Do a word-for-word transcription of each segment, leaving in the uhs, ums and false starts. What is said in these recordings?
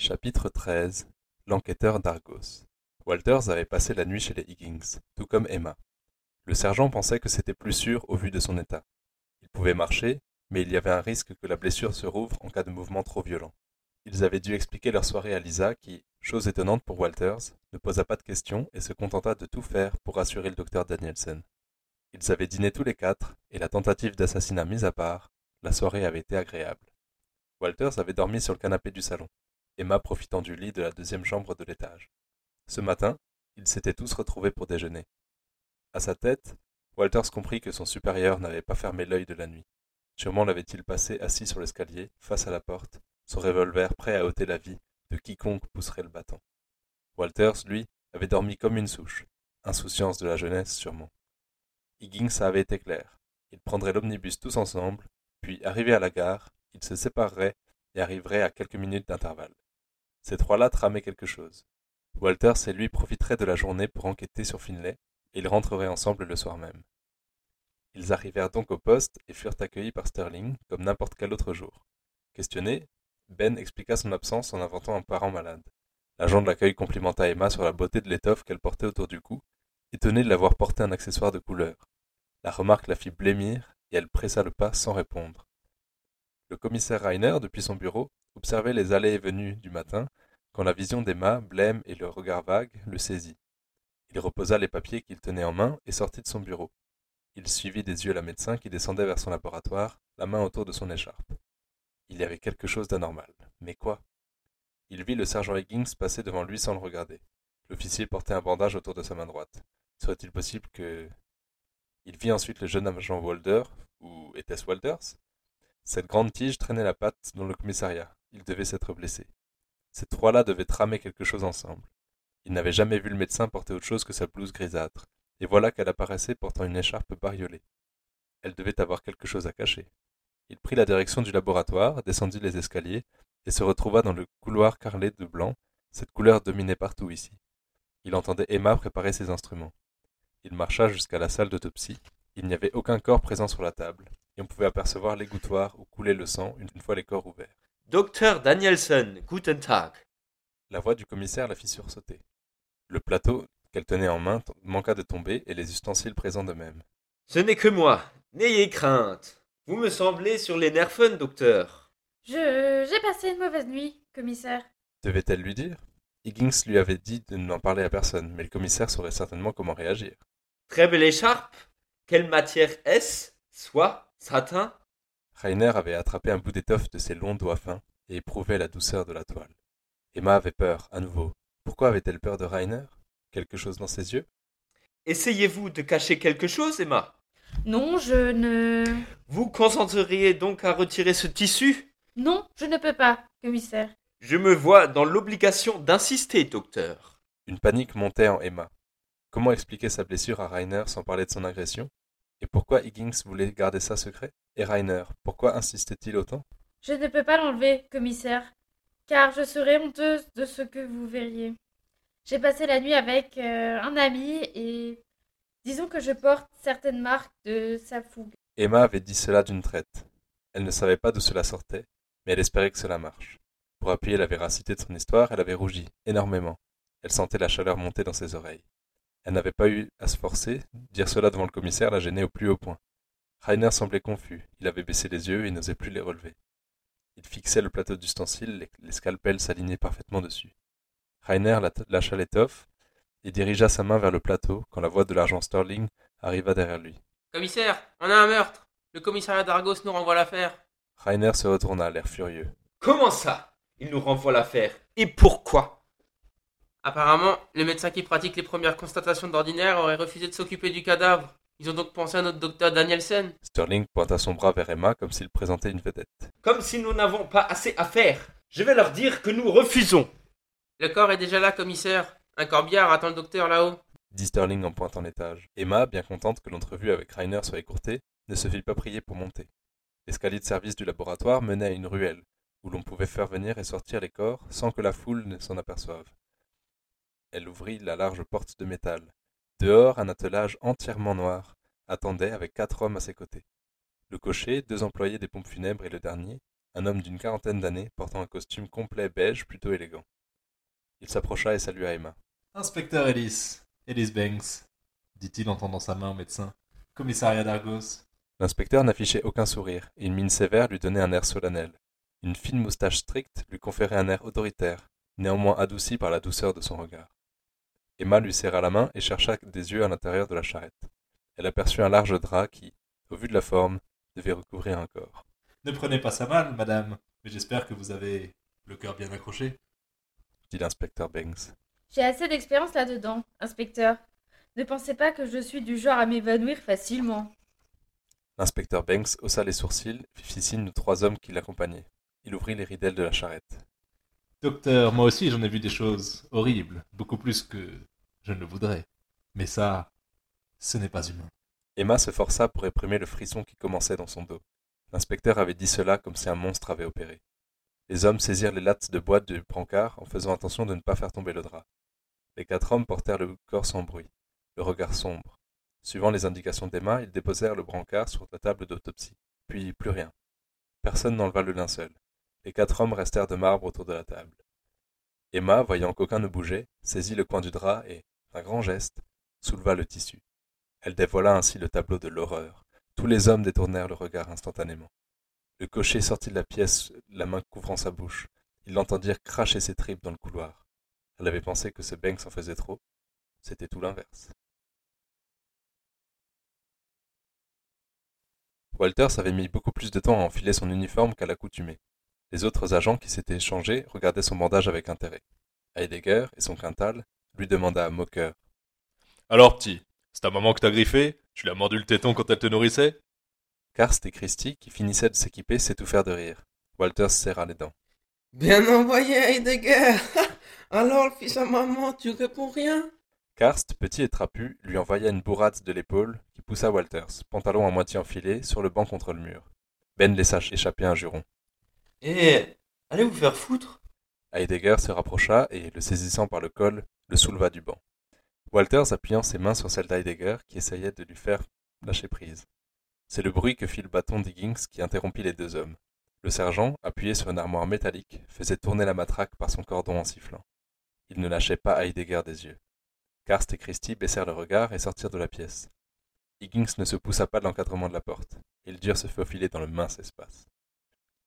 Chapitre treize. L'enquêteur d'Argos. Walters avait passé la nuit chez les Higgins, tout comme Emma. Le sergent pensait que c'était plus sûr au vu de son état. Il pouvait marcher, mais il y avait un risque que la blessure se rouvre en cas de mouvement trop violent. Ils avaient dû expliquer leur soirée à Lisa qui, chose étonnante pour Walters, ne posa pas de questions et se contenta de tout faire pour rassurer le docteur Danielsen. Ils avaient dîné tous les quatre, et la tentative d'assassinat mise à part, la soirée avait été agréable. Walters avait dormi sur le canapé du salon, Emma profitant du lit de la deuxième chambre de l'étage. Ce matin, ils s'étaient tous retrouvés pour déjeuner. À sa tête, Walters comprit que son supérieur n'avait pas fermé l'œil de la nuit. Sûrement l'avait-il passé assis sur l'escalier, face à la porte, son revolver prêt à ôter la vie de quiconque pousserait le battant. Walters, lui, avait dormi comme une souche, insouciance de la jeunesse sûrement. Higgins avait été clair. Ils prendraient l'omnibus tous ensemble, puis, arrivés à la gare, ils se sépareraient et arriveraient à quelques minutes d'intervalle. Ces trois-là tramaient quelque chose. Walters et lui profiteraient de la journée pour enquêter sur Finlay, et ils rentreraient ensemble le soir même. Ils arrivèrent donc au poste et furent accueillis par Sterling, comme n'importe quel autre jour. Questionné, Ben expliqua son absence en inventant un parent malade. L'agent de l'accueil complimenta Emma sur la beauté de l'étoffe qu'elle portait autour du cou, étonnée de l'avoir porté un accessoire de couleur. La remarque la fit blêmir, et elle pressa le pas sans répondre. Le commissaire Rainer, depuis son bureau, observait les allées et venues du matin, quand la vision d'Emma, blême et le regard vague, le saisit. Il reposa les papiers qu'il tenait en main et sortit de son bureau. Il suivit des yeux la médecin qui descendait vers son laboratoire, la main autour de son écharpe. Il y avait quelque chose d'anormal. Mais quoi ? Il vit le sergent Higgins passer devant lui sans le regarder. L'officier portait un bandage autour de sa main droite. Serait-il possible que... Il vit ensuite le jeune agent Walder, ou était-ce Walters ? Cette grande tige traînait la patte dans le commissariat. Il devait s'être blessé. Ces trois-là devaient tramer quelque chose ensemble. Il n'avait jamais vu le médecin porter autre chose que sa blouse grisâtre, et voilà qu'elle apparaissait portant une écharpe bariolée. Elle devait avoir quelque chose à cacher. Il prit la direction du laboratoire, descendit les escaliers, et se retrouva dans le couloir carrelé de blanc, cette couleur dominait partout ici. Il entendait Emma préparer ses instruments. Il marcha jusqu'à la salle d'autopsie, il n'y avait aucun corps présent sur la table, et on pouvait apercevoir l'égouttoir où coulait le sang une fois les corps ouverts. « Docteur Danielsen, guten Tag !» La voix du commissaire la fit sursauter. Le plateau qu'elle tenait en main manqua de tomber, et les ustensiles présents de même. « Ce n'est que moi, n'ayez crainte. Vous me semblez sur les nerfs fun, docteur. »« Je... j'ai passé une mauvaise nuit, commissaire. » Devait-elle lui dire ? Higgins lui avait dit de n'en parler à personne, mais le commissaire saurait certainement comment réagir. « Très belle écharpe. Quelle matière est-ce ? Soie ? Satin ?» Rainer avait attrapé un bout d'étoffe de ses longs doigts fins et éprouvait la douceur de la toile. Emma avait peur, à nouveau. Pourquoi avait-elle peur de Rainer ? Quelque chose dans ses yeux ? Essayez-vous de cacher quelque chose, Emma ? Non, je ne... Vous consentiriez donc à retirer ce tissu ? Non, je ne peux pas, commissaire. Je me vois dans l'obligation d'insister, docteur. Une panique montait en Emma. Comment expliquer sa blessure à Rainer sans parler de son agression ? Et pourquoi Higgins voulait garder ça secret ? Et Rainer, pourquoi insistait-il autant ? Je ne peux pas l'enlever, commissaire, car je serais honteuse de ce que vous verriez. J'ai passé la nuit avec euh, un ami et disons que je porte certaines marques de sa fougue. Emma avait dit cela d'une traite. Elle ne savait pas d'où cela sortait, mais elle espérait que cela marche. Pour appuyer la véracité de son histoire, elle avait rougi, énormément. Elle sentait la chaleur monter dans ses oreilles. Elle n'avait pas eu à se forcer, dire cela devant le commissaire la gênait au plus haut point. Rainer semblait confus, il avait baissé les yeux et n'osait plus les relever. Il fixait le plateau d'ustensiles, les, les scalpels s'alignaient parfaitement dessus. Rainer lâcha l'étoffe et dirigea sa main vers le plateau quand la voix de l'agent Sterling arriva derrière lui. « Commissaire, on a un meurtre. Le commissariat d'Argos nous renvoie l'affaire. » Rainer se retourna, l'air furieux. « Comment ça ? Il nous renvoie l'affaire. Et pourquoi ? Apparemment, le médecin qui pratique les premières constatations d'ordinaire aurait refusé de s'occuper du cadavre. Ils ont donc pensé à notre docteur Danielsen. » Sterling pointa son bras vers Emma comme s'il présentait une vedette. « Comme si nous n'avons pas assez à faire. Je vais leur dire que nous refusons. »« Le corps est déjà là, commissaire. Un corbillard attend le docteur là-haut. » dit Sterling en pointant l'étage. Emma, bien contente que l'entrevue avec Rainer soit écourtée, ne se fit pas prier pour monter. L'escalier de service du laboratoire menait à une ruelle, où l'on pouvait faire venir et sortir les corps sans que la foule ne s'en aperçoive. Elle ouvrit la large porte de métal. Dehors, un attelage entièrement noir attendait avec quatre hommes à ses côtés. Le cocher, deux employés des pompes funèbres et le dernier, un homme d'une quarantaine d'années, portant un costume complet beige plutôt élégant. Il s'approcha et salua Emma. « Inspecteur Ellis, Ellis Banks, » dit-il en tendant sa main au médecin. « Commissariat d'Argos. » L'inspecteur n'affichait aucun sourire, et une mine sévère lui donnait un air solennel. Une fine moustache stricte lui conférait un air autoritaire, néanmoins adouci par la douceur de son regard. Emma lui serra la main et chercha des yeux à l'intérieur de la charrette. Elle aperçut un large drap qui, au vu de la forme, devait recouvrir un corps. « Ne prenez pas ça mal, madame, mais j'espère que vous avez le cœur bien accroché, » dit l'inspecteur Banks. « J'ai assez d'expérience là-dedans, inspecteur. Ne pensez pas que je suis du genre à m'évanouir facilement. » L'inspecteur Banks haussa les sourcils et fit signe aux trois hommes qui l'accompagnaient. Il ouvrit les ridelles de la charrette. « Docteur, moi aussi j'en ai vu des choses horribles, beaucoup plus que je ne le voudrais. Mais ça, ce n'est pas humain. » Emma se força pour réprimer le frisson qui commençait dans son dos. L'inspecteur avait dit cela comme si un monstre avait opéré. Les hommes saisirent les lattes de boîte du brancard en faisant attention de ne pas faire tomber le drap. Les quatre hommes portèrent le corps sans bruit, le regard sombre. Suivant les indications d'Emma, ils déposèrent le brancard sur la table d'autopsie. Puis plus rien. Personne n'enleva le linceul. Les quatre hommes restèrent de marbre autour de la table. Emma, voyant qu'aucun ne bougeait, saisit le coin du drap et, d'un grand geste, souleva le tissu. Elle dévoila ainsi le tableau de l'horreur. Tous les hommes détournèrent le regard instantanément. Le cocher sortit de la pièce, la main couvrant sa bouche. Ils l'entendirent cracher ses tripes dans le couloir. Elle avait pensé que ce Banks en faisait trop. C'était tout l'inverse. Walters avait mis beaucoup plus de temps à enfiler son uniforme qu'à l'accoutumée. Les autres agents qui s'étaient changés regardaient son bandage avec intérêt. Heidegger et son quintal lui demanda à moqueur. « Alors petit, c'est ta maman que t'as griffé ? Tu l'as mordu le téton quand elle te nourrissait ?» Karst et Christie, qui finissaient de s'équiper, s'étouffèrent de rire. Walters serra les dents. « Bien envoyé, Heidegger ! Alors, le fils à maman, tu réponds rien ?» Karst, petit et trapu, lui envoya une bourrade de l'épaule qui poussa Walters, pantalon à moitié enfilé, sur le banc contre le mur. Ben laissa échapper un juron. « Eh, allez vous faire foutre !» Heidegger se rapprocha et, le saisissant par le col, le souleva du banc. Walters appuyant ses mains sur celle d'Heidegger qui essayait de lui faire lâcher prise. C'est le bruit que fit le bâton d'Higgins qui interrompit les deux hommes. Le sergent, appuyé sur une armoire métallique, faisait tourner la matraque par son cordon en sifflant. Il ne lâchait pas Heidegger des yeux. Karst et Christie baissèrent le regard et sortirent de la pièce. Higgins ne se poussa pas de l'encadrement de la porte. Ils durent se faufiler dans le mince espace.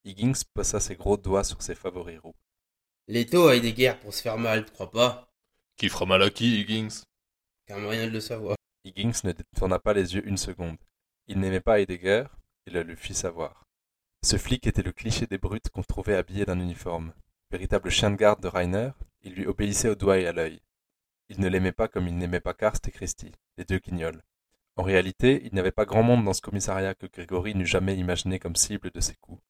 Higgins passa ses gros doigts sur ses favoris roux. « Léto Heidegger pour se faire mal, tu crois pas ?»« Qui fera mal à qui, Higgins ?» Car moyen de le savoir. Higgins ne détourna pas les yeux une seconde. Il n'aimait pas Heidegger, et le lui fit savoir. Ce flic était le cliché des brutes qu'on trouvait habillés d'un uniforme. Véritable chien de garde de Reiner, il lui obéissait au doigt et à l'œil. Il ne l'aimait pas comme il n'aimait pas Karst et Christie, les deux guignols. En réalité, il n'y avait pas grand monde dans ce commissariat que Grégory n'eût jamais imaginé comme cible de ses coups.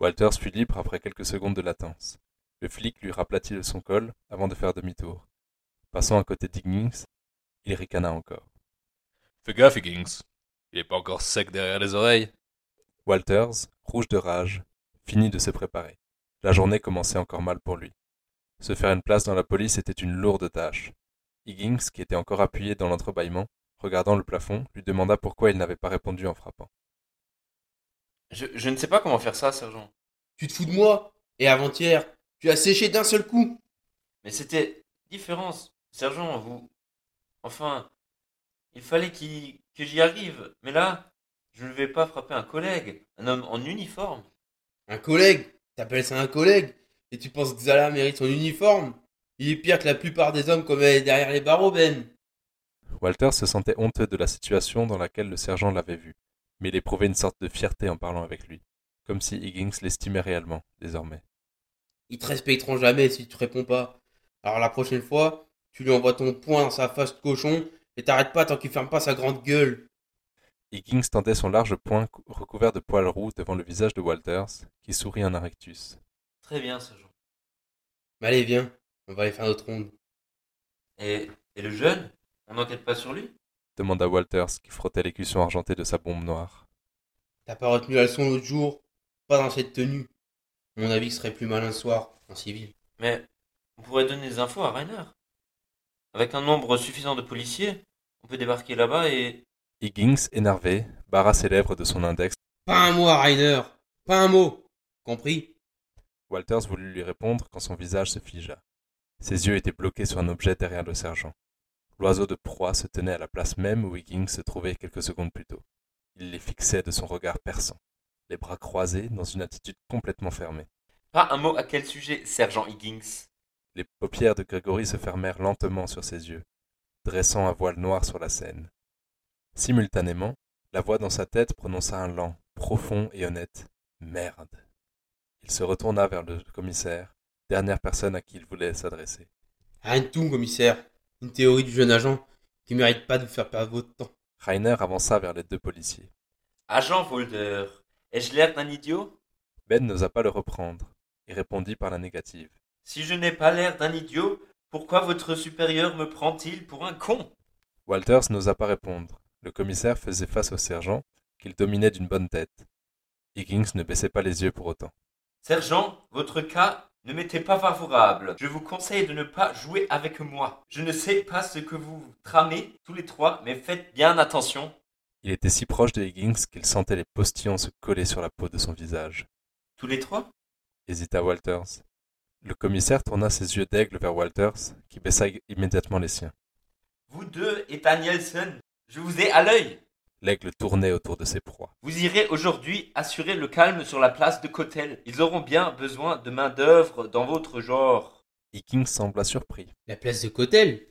Walters fut libre après quelques secondes de latence. Le flic lui raplatit de son col avant de faire demi-tour. Passant à côté d'Higgins, il ricana encore. « Fais gaffe, Higgins. Il n'est pas encore sec derrière les oreilles. » Walters, rouge de rage, finit de se préparer. La journée commençait encore mal pour lui. Se faire une place dans la police était une lourde tâche. Higgins, qui était encore appuyé dans l'entrebâillement, regardant le plafond, lui demanda pourquoi il n'avait pas répondu en frappant. Je, « Je ne sais pas comment faire ça, sergent. »« Tu te fous de moi ? Et avant-hier, tu as séché d'un seul coup !»« Mais c'était différence, sergent, vous... » Enfin, il fallait qu'il, que j'y arrive, mais là, je ne vais pas frapper un collègue, un homme en uniforme. Un collègue ? T'appelles ça un collègue ? Et tu penses que Zala mérite son uniforme ? Il est pire que la plupart des hommes comme elle est derrière les barreaux, Ben. Walter se sentait honteux de la situation dans laquelle le sergent l'avait vu, mais il éprouvait une sorte de fierté en parlant avec lui, comme si Higgins l'estimait réellement, désormais. Ils te respecteront jamais si tu réponds pas. Alors la prochaine fois... Tu lui envoies ton poing dans sa face de cochon et t'arrêtes pas tant qu'il ferme pas sa grande gueule. » Higgins tendait son large poing recouvert de poils roux devant le visage de Walters, qui sourit en un rictus. « Très bien, ce genre. »« Allez, viens, on va aller faire notre ronde. »« Et, et le jeune ? On n'enquête pas sur lui ?» demanda Walters, qui frottait l'écusson argenté de sa bombe noire. « T'as pas retenu la leçon l'autre jour ? Pas dans cette tenue. À mon avis, il serait plus malin ce soir, en civil. »« Mais on pourrait donner des infos à Reiner. » Avec un nombre suffisant de policiers, on peut débarquer là-bas et... » Higgins, énervé, barra ses lèvres de son index. « Pas un mot à Reiner, pas un mot. Compris ? Walters voulut lui répondre quand son visage se figea. Ses yeux étaient bloqués sur un objet derrière le sergent. L'oiseau de proie se tenait à la place même où Higgins se trouvait quelques secondes plus tôt. Il les fixait de son regard perçant, les bras croisés dans une attitude complètement fermée. « Pas un mot à quel sujet, sergent Higgins ?» Les paupières de Grégory se fermèrent lentement sur ses yeux, dressant un voile noir sur la scène. Simultanément, la voix dans sa tête prononça un lent, profond et honnête « Merde !» Il se retourna vers le commissaire, dernière personne à qui il voulait s'adresser. « Rien de tout, commissaire. Une théorie du jeune agent qui mérite pas de vous faire perdre votre temps. » Rainer avança vers les deux policiers. « Agent Volder, ai-je l'air d'un idiot ?» Ben n'osa pas le reprendre et répondit par la négative. « Si je n'ai pas l'air d'un idiot, pourquoi votre supérieur me prend-il pour un con ?» Walters n'osa pas répondre. Le commissaire faisait face au sergent, qu'il dominait d'une bonne tête. Higgins ne baissait pas les yeux pour autant. « Sergent, votre cas ne m'était pas favorable. Je vous conseille de ne pas jouer avec moi. Je ne sais pas ce que vous tramez tous les trois, mais faites bien attention. » Il était si proche de Higgins qu'il sentait les postillons se coller sur la peau de son visage. « Tous les trois ?» hésita Walters. Le commissaire tourna ses yeux d'aigle vers Walters, qui baissa immédiatement les siens. « Vous deux, Ethan Nielsen, je vous ai à l'œil !» L'aigle tournait autour de ses proies. « Vous irez aujourd'hui assurer le calme sur la place de Cotel. Ils auront bien besoin de main-d'œuvre dans votre genre. » Higgins sembla surpris. « La place de Cotel ?»«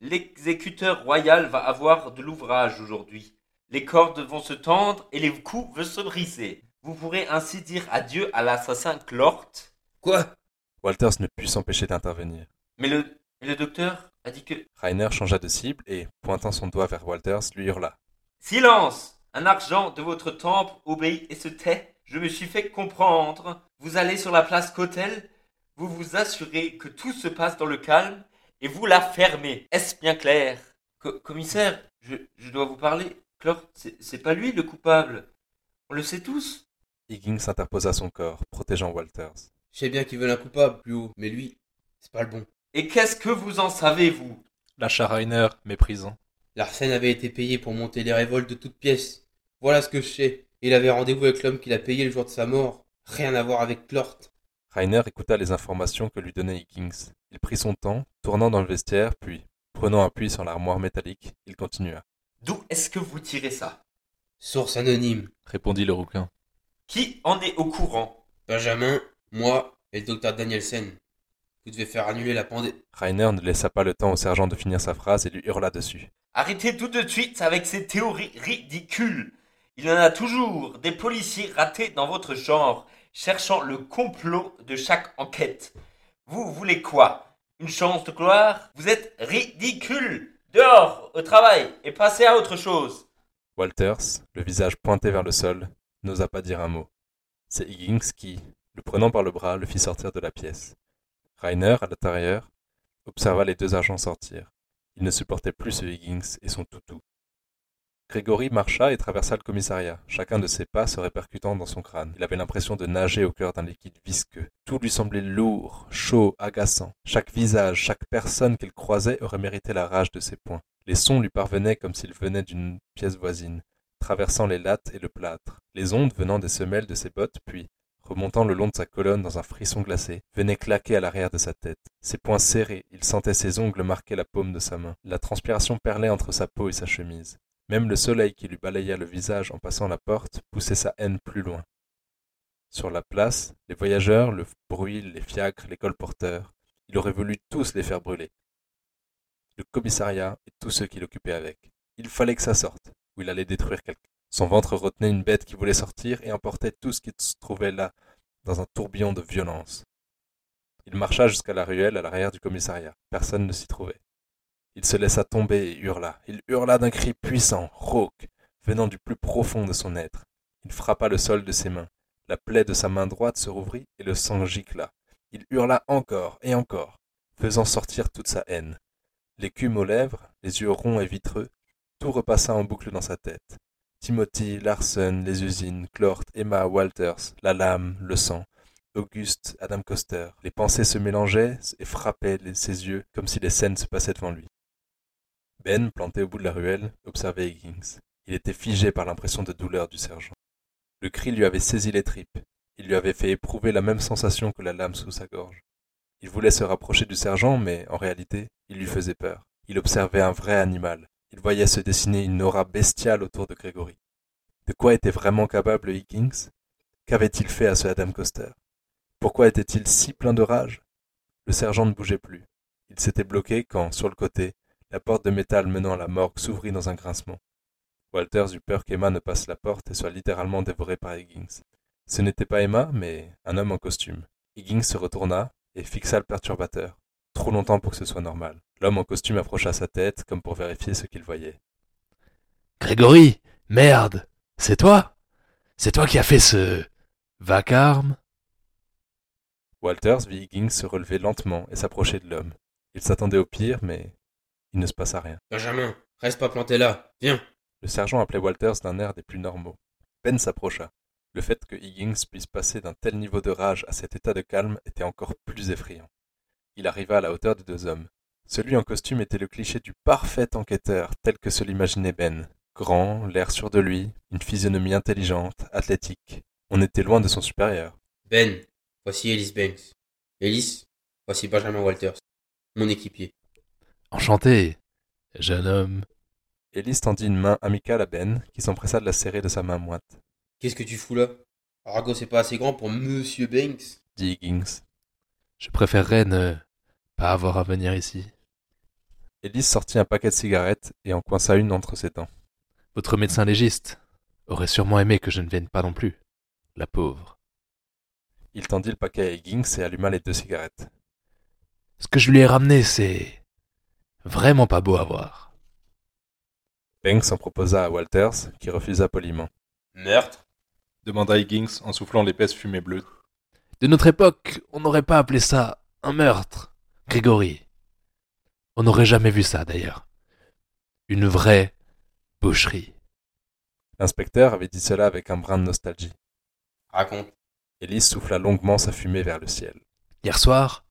L'exécuteur royal va avoir de l'ouvrage aujourd'hui. Les cordes vont se tendre et les coups vont se briser. Vous pourrez ainsi dire adieu à l'assassin Clort. »« Quoi ?» Walters ne put s'empêcher d'intervenir. « Mais le, le docteur a dit que... » Rainer changea de cible et, pointant son doigt vers Walters, lui hurla. « Silence! Un argent de votre temple obéit et se tait. Je me suis fait comprendre. Vous allez sur la place Cotel, vous vous assurez que tout se passe dans le calme et vous la fermez. Est-ce bien clair ?»« Co- Commissaire, je, je dois vous parler. Clort, c'est, c'est pas lui le coupable. On le sait tous. » Higgins interposa son corps, protégeant Walters. « Je sais bien qu'ils veulent un coupable plus haut, mais lui, c'est pas le bon. »« Et qu'est-ce que vous en savez, vous ?» lâcha Rainer, méprisant. « Larsen avait été payé pour monter les révoltes de toutes pièces. Voilà ce que je sais. Il avait rendez-vous avec l'homme qu'il a payé le jour de sa mort. Rien à voir avec Clort. » Rainer écouta les informations que lui donnait Higgins. Il prit son temps, tournant dans le vestiaire, puis, prenant appui sur l'armoire métallique, il continua. « D'où est-ce que vous tirez ça ?»« Source anonyme, » répondit le rouquin. « Qui en est au courant ?»« Benjamin. » « Moi et le docteur Danielsen. Vous devez faire annuler la pandémie. » Rainer ne laissa pas le temps au sergent de finir sa phrase et lui hurla dessus. « Arrêtez tout de suite avec ces théories ridicules. Il y en a toujours des policiers ratés dans votre genre, cherchant le complot de chaque enquête. Vous voulez quoi? Une chance de gloire? Vous êtes ridicule. Dehors, au travail, et passez à autre chose. » Walters, le visage pointé vers le sol, n'osa pas dire un mot. C'est Higgins qui... le prenant par le bras, le fit sortir de la pièce. Rainer, à l'intérieur, observa les deux agents sortir. Il ne supportait plus ce Higgins et son toutou. Grégory marcha et traversa le commissariat, chacun de ses pas se répercutant dans son crâne. Il avait l'impression de nager au cœur d'un liquide visqueux. Tout lui semblait lourd, chaud, agaçant. Chaque visage, chaque personne qu'il croisait aurait mérité la rage de ses poings. Les sons lui parvenaient comme s'ils venaient d'une pièce voisine, traversant les lattes et le plâtre. Les ondes venant des semelles de ses bottes, puis... remontant le long de sa colonne dans un frisson glacé, venait claquer à l'arrière de sa tête. Ses poings serrés, il sentait ses ongles marquer la paume de sa main. La transpiration perlait entre sa peau et sa chemise. Même le soleil qui lui balayait le visage en passant la porte poussait sa haine plus loin. Sur la place, les voyageurs, le bruit, les fiacres, les colporteurs, il aurait voulu tous les faire brûler. Le commissariat et tous ceux qui l'occupaient avec. Il fallait que ça sorte, ou il allait détruire quelqu'un. Son ventre retenait une bête qui voulait sortir et emportait tout ce qui se trouvait là, dans un tourbillon de violence. Il marcha jusqu'à la ruelle à l'arrière du commissariat. Personne ne s'y trouvait. Il se laissa tomber et hurla. Il hurla d'un cri puissant, rauque, venant du plus profond de son être. Il frappa le sol de ses mains. La plaie de sa main droite se rouvrit et le sang gicla. Il hurla encore et encore, faisant sortir toute sa haine. L'écume aux lèvres, les yeux ronds et vitreux, tout repassa en boucle dans sa tête. Timothy, Larsen, les usines, Clort, Emma, Walters, la lame, le sang, Auguste, Adam Coster. Les pensées se mélangeaient et frappaient ses yeux comme si les scènes se passaient devant lui. Ben, planté au bout de la ruelle, observait Higgins. Il était figé par l'impression de douleur du sergent. Le cri lui avait saisi les tripes. Il lui avait fait éprouver la même sensation que la lame sous sa gorge. Il voulait se rapprocher du sergent, mais en réalité, il lui faisait peur. Il observait un vrai animal. Il voyait se dessiner une aura bestiale autour de Grégory. De quoi était vraiment capable Higgins ? Qu'avait-il fait à ce Adam Coster ? Pourquoi était-il si plein de rage ? Le sergent ne bougeait plus. Il s'était bloqué quand, sur le côté, la porte de métal menant à la morgue s'ouvrit dans un grincement. Walters eut peur qu'Emma ne passe la porte et soit littéralement dévorée par Higgins. Ce n'était pas Emma, mais un homme en costume. Higgins se retourna et fixa le perturbateur. Trop longtemps pour que ce soit normal. L'homme en costume approcha sa tête, comme pour vérifier ce qu'il voyait. « Grégory, merde, c'est toi ? C'est toi qui as fait ce... vacarme ?» Walters vit Higgins se relever lentement et s'approcher de l'homme. Il s'attendait au pire, mais il ne se passa rien. « Benjamin, reste pas planté là, viens !» Le sergent appelait Walters d'un air des plus normaux. Ben s'approcha. Le fait que Higgins puisse passer d'un tel niveau de rage à cet état de calme était encore plus effrayant. Il arriva à la hauteur des deux hommes. Celui en costume était le cliché du parfait enquêteur, tel que se l'imaginait Ben. Grand, l'air sûr de lui, une physionomie intelligente, athlétique. On était loin de son supérieur. « Ben, voici Ellis Banks. Ellis, voici Benjamin Walters, mon équipier. »« Enchanté, jeune homme. » Ellis tendit une main amicale à Ben, qui s'empressa de la serrer de sa main moite. « Qu'est-ce que tu fous là ? Argo, c'est pas assez grand pour Monsieur Banks ?» dit Higgins. « Je préférerais ne pas avoir à venir ici. » Ellis sortit un paquet de cigarettes et en coinça une entre ses dents. « Votre médecin légiste aurait sûrement aimé que je ne vienne pas non plus. La pauvre. » Il tendit le paquet à Higgins et alluma les deux cigarettes. « Ce que je lui ai ramené, c'est vraiment pas beau à voir. » Banks s'en proposa à Walters, qui refusa poliment. « Meurtre ?» demanda Higgins en soufflant l'épaisse fumée bleue. « De notre époque, on n'aurait pas appelé ça un meurtre, Grégory. On n'aurait jamais vu ça, d'ailleurs. Une vraie boucherie. » L'inspecteur avait dit cela avec un brin de nostalgie. « Raconte. » Ellis souffla longuement sa fumée vers le ciel. « Hier soir,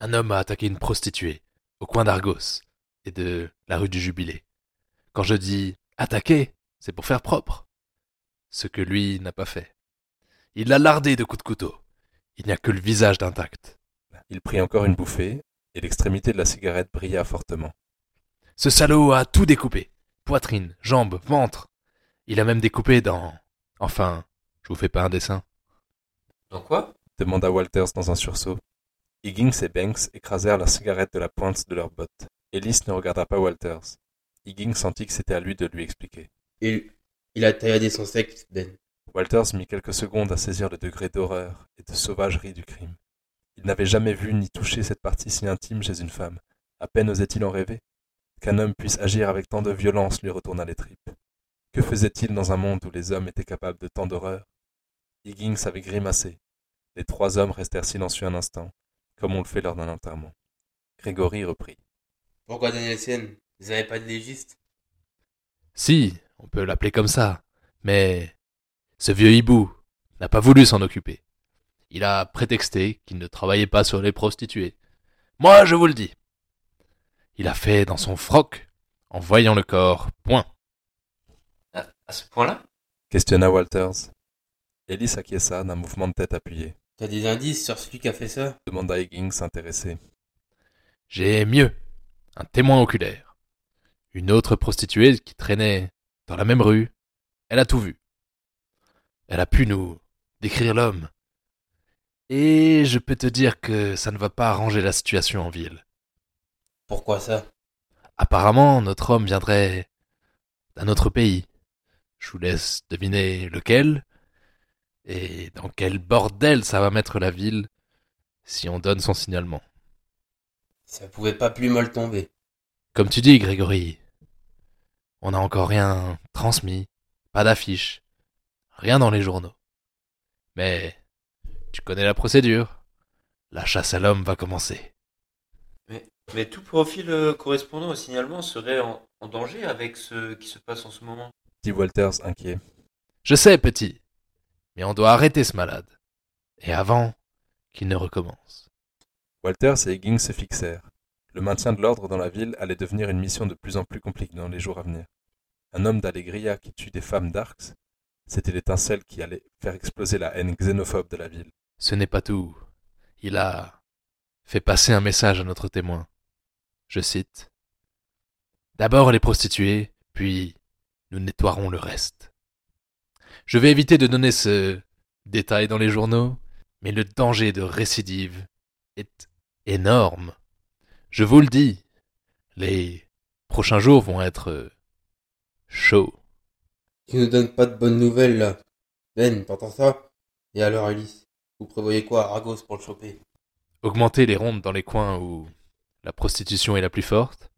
un homme a attaqué une prostituée, au coin d'Argos et de la rue du Jubilé. Quand je dis « attaquer », c'est pour faire propre. Ce que lui n'a pas fait. Il l'a lardé de coups de couteau. Il n'y a que le visage d'intact. » Il prit encore une bouffée, et l'extrémité de la cigarette brilla fortement. « Ce salaud a tout découpé. Poitrine, jambes, ventre. Il a même découpé dans... Enfin, je vous fais pas un dessin. » « Dans quoi ?» demanda Walters dans un sursaut. Higgins et Banks écrasèrent la cigarette de la pointe de leurs bottes. Ellis ne regarda pas Walters. Higgins sentit que c'était à lui de lui expliquer. « Il... il a tailladé son sexe, Ben. » Walters mit quelques secondes à saisir le degré d'horreur et de sauvagerie du crime. Il n'avait jamais vu ni touché cette partie si intime chez une femme. À peine osait-il en rêver. Qu'un homme puisse agir avec tant de violence lui retourna les tripes. Que faisait-il dans un monde où les hommes étaient capables de tant d'horreur ? Higgins avait grimacé. Les trois hommes restèrent silencieux un instant, comme on le fait lors d'un enterrement. Grégory reprit. « Pourquoi Danielsen ? Vous n'avez pas de légiste ? » Si, on peut l'appeler comme ça, mais ce vieux hibou n'a pas voulu s'en occuper. Il a prétexté qu'il ne travaillait pas sur les prostituées. Moi, je vous le dis. Il a fait dans son froc en voyant le corps, point. À, à ce point-là ? Questionna Walters. Ellis acquiesça d'un mouvement de tête appuyé. T'as des indices sur celui qui a fait ça ? Demanda Higgins intéressé. J'ai mieux, un témoin oculaire. Une autre prostituée qui traînait dans la même rue, elle a tout vu. Elle a pu nous décrire l'homme. Et je peux te dire que ça ne va pas arranger la situation en ville. Pourquoi ça ? Apparemment, notre homme viendrait d'un autre pays. Je vous laisse deviner lequel et dans quel bordel ça va mettre la ville si on donne son signalement. Ça pouvait pas plus mal tomber. Comme tu dis, Grégory, on n'a encore rien transmis, pas d'affiche, rien dans les journaux. Mais tu connais la procédure, la chasse à l'homme va commencer. Mais, mais tout profil correspondant au signalement serait en, en danger avec ce qui se passe en ce moment, dit Walters inquiet. Je sais, petit, mais on doit arrêter ce malade, et avant qu'il ne recommence. Walters et Higgins se fixèrent. Le maintien de l'ordre dans la ville allait devenir une mission de plus en plus compliquée dans les jours à venir. Un homme d'Alegria qui tue des femmes d'Arx, C'était l'étincelle qui allait faire exploser la haine xénophobe de la ville. Ce n'est pas tout. Il a fait passer un message à notre témoin. Je cite. « D'abord les prostituées, puis nous nettoierons le reste. » Je vais éviter de donner ce détail dans les journaux, mais le danger de récidive est énorme. Je vous le dis, les prochains jours vont être chauds. Tu nous donnes pas de bonnes nouvelles, là. Ben, t'entends ça? Et alors, Alice, vous prévoyez quoi à Argos pour le choper? Augmenter les rondes dans les coins où la prostitution est la plus forte.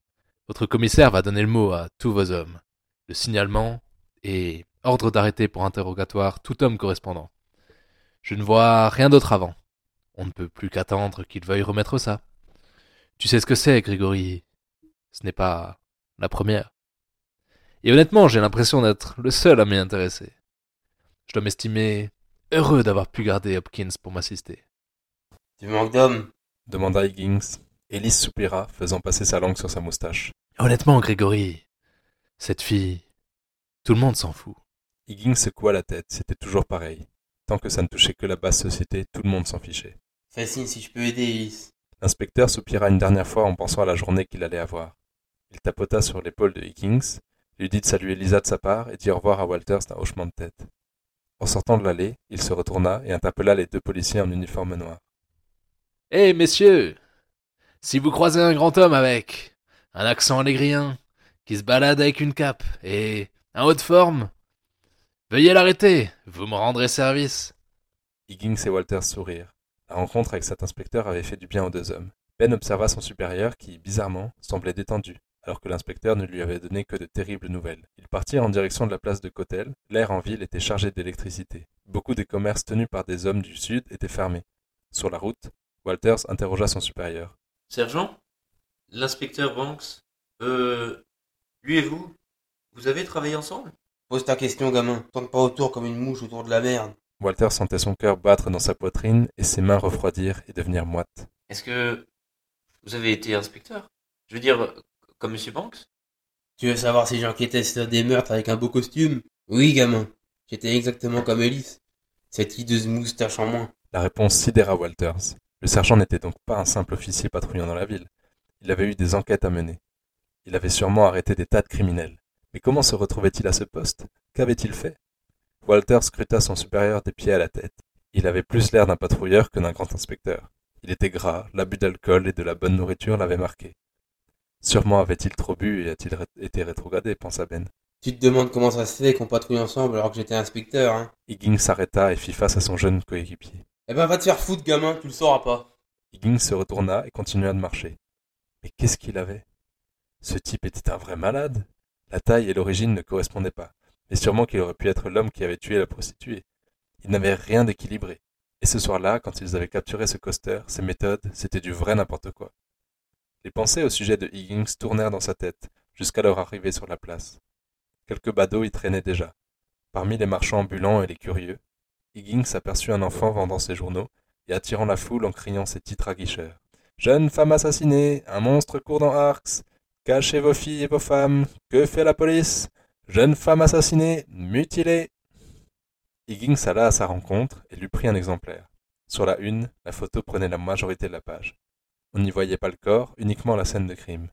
Votre commissaire va donner le mot à tous vos hommes. Le signalement et ordre d'arrêter pour interrogatoire tout homme correspondant. Je ne vois rien d'autre avant. On ne peut plus qu'attendre qu'il veuille remettre ça. Tu sais ce que c'est, Grégory. Ce n'est pas la première. Et honnêtement, j'ai l'impression d'être le seul à m'y intéresser. Je dois m'estimer heureux d'avoir pu garder Hopkins pour m'assister. « Tu manques d'hommes ?» demanda Higgins. Ellis soupira, faisant passer sa langue sur sa moustache. « Honnêtement, Grégory, cette fille, tout le monde s'en fout. » Higgins secoua la tête, c'était toujours pareil. Tant que ça ne touchait que la basse société, tout le monde s'en fichait. « Fascine si je peux aider, Ellis. » L'inspecteur soupira une dernière fois en pensant à la journée qu'il allait avoir. Il tapota sur l'épaule de Higgins, lui dit de saluer Lisa de sa part et dit au revoir à Walters d'un hochement de tête. En sortant de l'allée, il se retourna et interpella les deux policiers en uniforme noir. « Hé, hey, messieurs, si vous croisez un grand homme avec un accent alégrien, qui se balade avec une cape et un haut de forme, veuillez l'arrêter, vous me rendrez service. » Higgins et Walters sourirent. La rencontre avec cet inspecteur avait fait du bien aux deux hommes. Ben observa son supérieur qui, bizarrement, semblait détendu, alors que l'inspecteur ne lui avait donné que de terribles nouvelles. Ils partirent en direction de la place de Cotel. L'air en ville était chargé d'électricité. Beaucoup des commerces tenus par des hommes du sud étaient fermés. Sur la route, Walters interrogea son supérieur. « Sergent, l'inspecteur Banks, euh, lui et vous, vous avez travaillé ensemble ?»« Pose ta question, gamin. Tourne pas autour comme une mouche autour de la merde. » Walters sentait son cœur battre dans sa poitrine et ses mains refroidir et devenir moites. « Est-ce que vous avez été inspecteur ? Je veux dire... » « Comme Monsieur Banks ? » Tu veux savoir si j'enquêtais sur des meurtres avec un beau costume ? Oui, gamin. J'étais exactement comme Ellis. Cette hideuse moustache en moins. La réponse sidéra Walters. Le sergent n'était donc pas un simple officier patrouillant dans la ville. Il avait eu des enquêtes à mener. Il avait sûrement arrêté des tas de criminels. Mais comment se retrouvait-il à ce poste ? Qu'avait-il fait ? Walters scruta son supérieur des pieds à la tête. Il avait plus l'air d'un patrouilleur que d'un grand inspecteur. Il était gras, l'abus d'alcool et de la bonne nourriture l'avaient marqué. Sûrement avait-il trop bu et a-t-il ré- été rétrogradé, pensa Ben. Tu te demandes comment ça se fait qu'on patrouille ensemble alors que j'étais inspecteur, hein ? Higgins s'arrêta et fit face à son jeune coéquipier. Eh ben va te faire foutre, gamin, tu le sauras pas. Higgins se retourna et continua de marcher. Mais qu'est-ce qu'il avait ? Ce type était un vrai malade. La taille et l'origine ne correspondaient pas, mais sûrement qu'il aurait pu être l'homme qui avait tué la prostituée. Il n'avait rien d'équilibré. Et ce soir-là, quand ils avaient capturé ce Coster, ses méthodes, c'était du vrai n'importe quoi. Les pensées au sujet de Higgins tournèrent dans sa tête, jusqu'à leur arrivée sur la place. Quelques badauds y traînaient déjà. Parmi les marchands ambulants et les curieux, Higgins aperçut un enfant vendant ses journaux et attirant la foule en criant ses titres aguicheurs. « Jeune femme assassinée, un monstre court dans Arx, cachez vos filles et vos femmes, que fait la police ? Jeune femme assassinée, mutilée !» Higgins alla à sa rencontre et lui prit un exemplaire. Sur la une, la photo prenait la majorité de la page. On n'y voyait pas le corps, uniquement la scène de crime.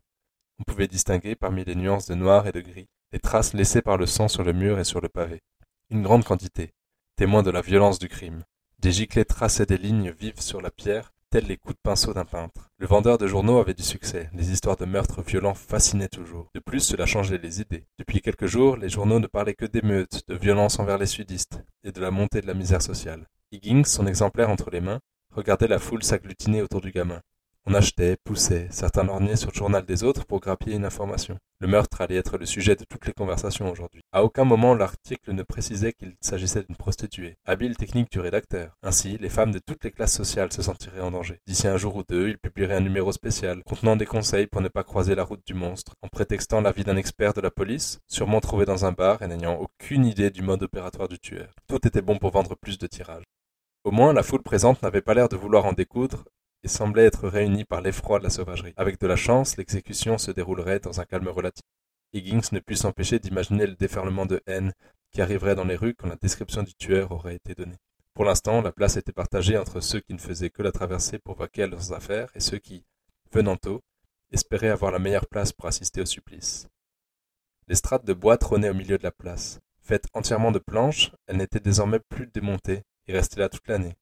On pouvait distinguer parmi les nuances de noir et de gris, les traces laissées par le sang sur le mur et sur le pavé. Une grande quantité, témoin de la violence du crime. Des giclées traçaient des lignes vives sur la pierre, telles les coups de pinceau d'un peintre. Le vendeur de journaux avait du succès, les histoires de meurtres violents fascinaient toujours. De plus, cela changeait les idées. Depuis quelques jours, les journaux ne parlaient que d'émeutes, de violences envers les sudistes, et de la montée de la misère sociale. Higgins, son exemplaire entre les mains, regardait la foule s'agglutiner autour du gamin. On achetait, poussait, certains lorgnaient sur le journal des autres pour grappiller une information. Le meurtre allait être le sujet de toutes les conversations aujourd'hui. À aucun moment l'article ne précisait qu'il s'agissait d'une prostituée, habile technique du rédacteur. Ainsi, les femmes de toutes les classes sociales se sentiraient en danger. D'ici un jour ou deux, il publierait un numéro spécial, contenant des conseils pour ne pas croiser la route du monstre, en prétextant l'avis d'un expert de la police, sûrement trouvé dans un bar et n'ayant aucune idée du mode opératoire du tueur. Tout était bon pour vendre plus de tirages. Au moins, la foule présente n'avait pas l'air de vouloir en découdre, et semblait être réunis par l'effroi de la sauvagerie. Avec de la chance, l'exécution se déroulerait dans un calme relatif. Higgins ne put s'empêcher d'imaginer le déferlement de haine qui arriveraient dans les rues quand la description du tueur aurait été donnée. Pour l'instant, la place était partagée entre ceux qui ne faisaient que la traversée pour vaquer à leurs affaires et ceux qui, venant tôt, espéraient avoir la meilleure place pour assister au supplice. L'estrade de bois trônait au milieu de la place. Faite entièrement de planches, elle n'était désormais plus démontée et restait là toute l'année.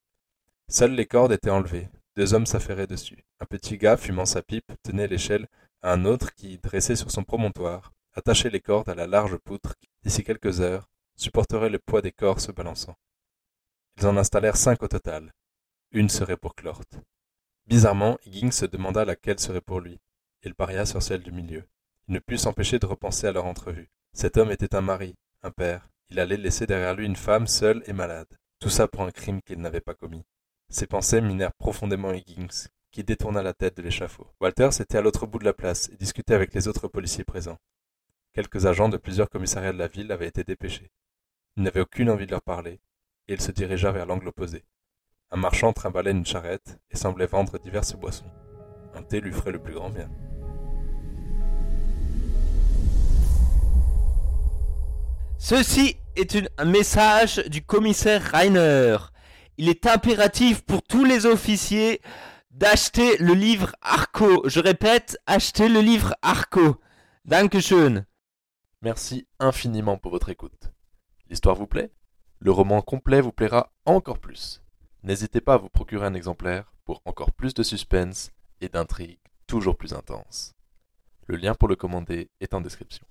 Seules les cordes étaient enlevées. Deux hommes s'affairaient dessus. Un petit gars, fumant sa pipe, tenait l'échelle à un autre qui, dressé sur son promontoire, attachait les cordes à la large poutre qui, d'ici quelques heures, supporterait le poids des corps se balançant. Ils en installèrent cinq au total. Une serait pour Clort. Bizarrement, Higgins se demanda laquelle serait pour lui. Il paria sur celle du milieu. Il ne put s'empêcher de repenser à leur entrevue. Cet homme était un mari, un père. Il allait laisser derrière lui une femme seule et malade. Tout ça pour un crime qu'il n'avait pas commis. Ses pensées minèrent profondément Higgins, qui détourna la tête de l'échafaud. Walters était à l'autre bout de la place et discutait avec les autres policiers présents. Quelques agents de plusieurs commissariats de la ville avaient été dépêchés. Il n'avait aucune envie de leur parler, et il se dirigea vers l'angle opposé. Un marchand trimballait une charrette et semblait vendre diverses boissons. Un thé lui ferait le plus grand bien. Ceci est une, un message du commissaire Reiner. Il est impératif pour tous les officiers d'acheter le livre Arko. Je répète, achetez le livre Arko. Dankeschön. Merci infiniment pour votre écoute. L'histoire vous plaît ? Le roman complet vous plaira encore plus. N'hésitez pas à vous procurer un exemplaire pour encore plus de suspense et d'intrigues toujours plus intenses. Le lien pour le commander est en description.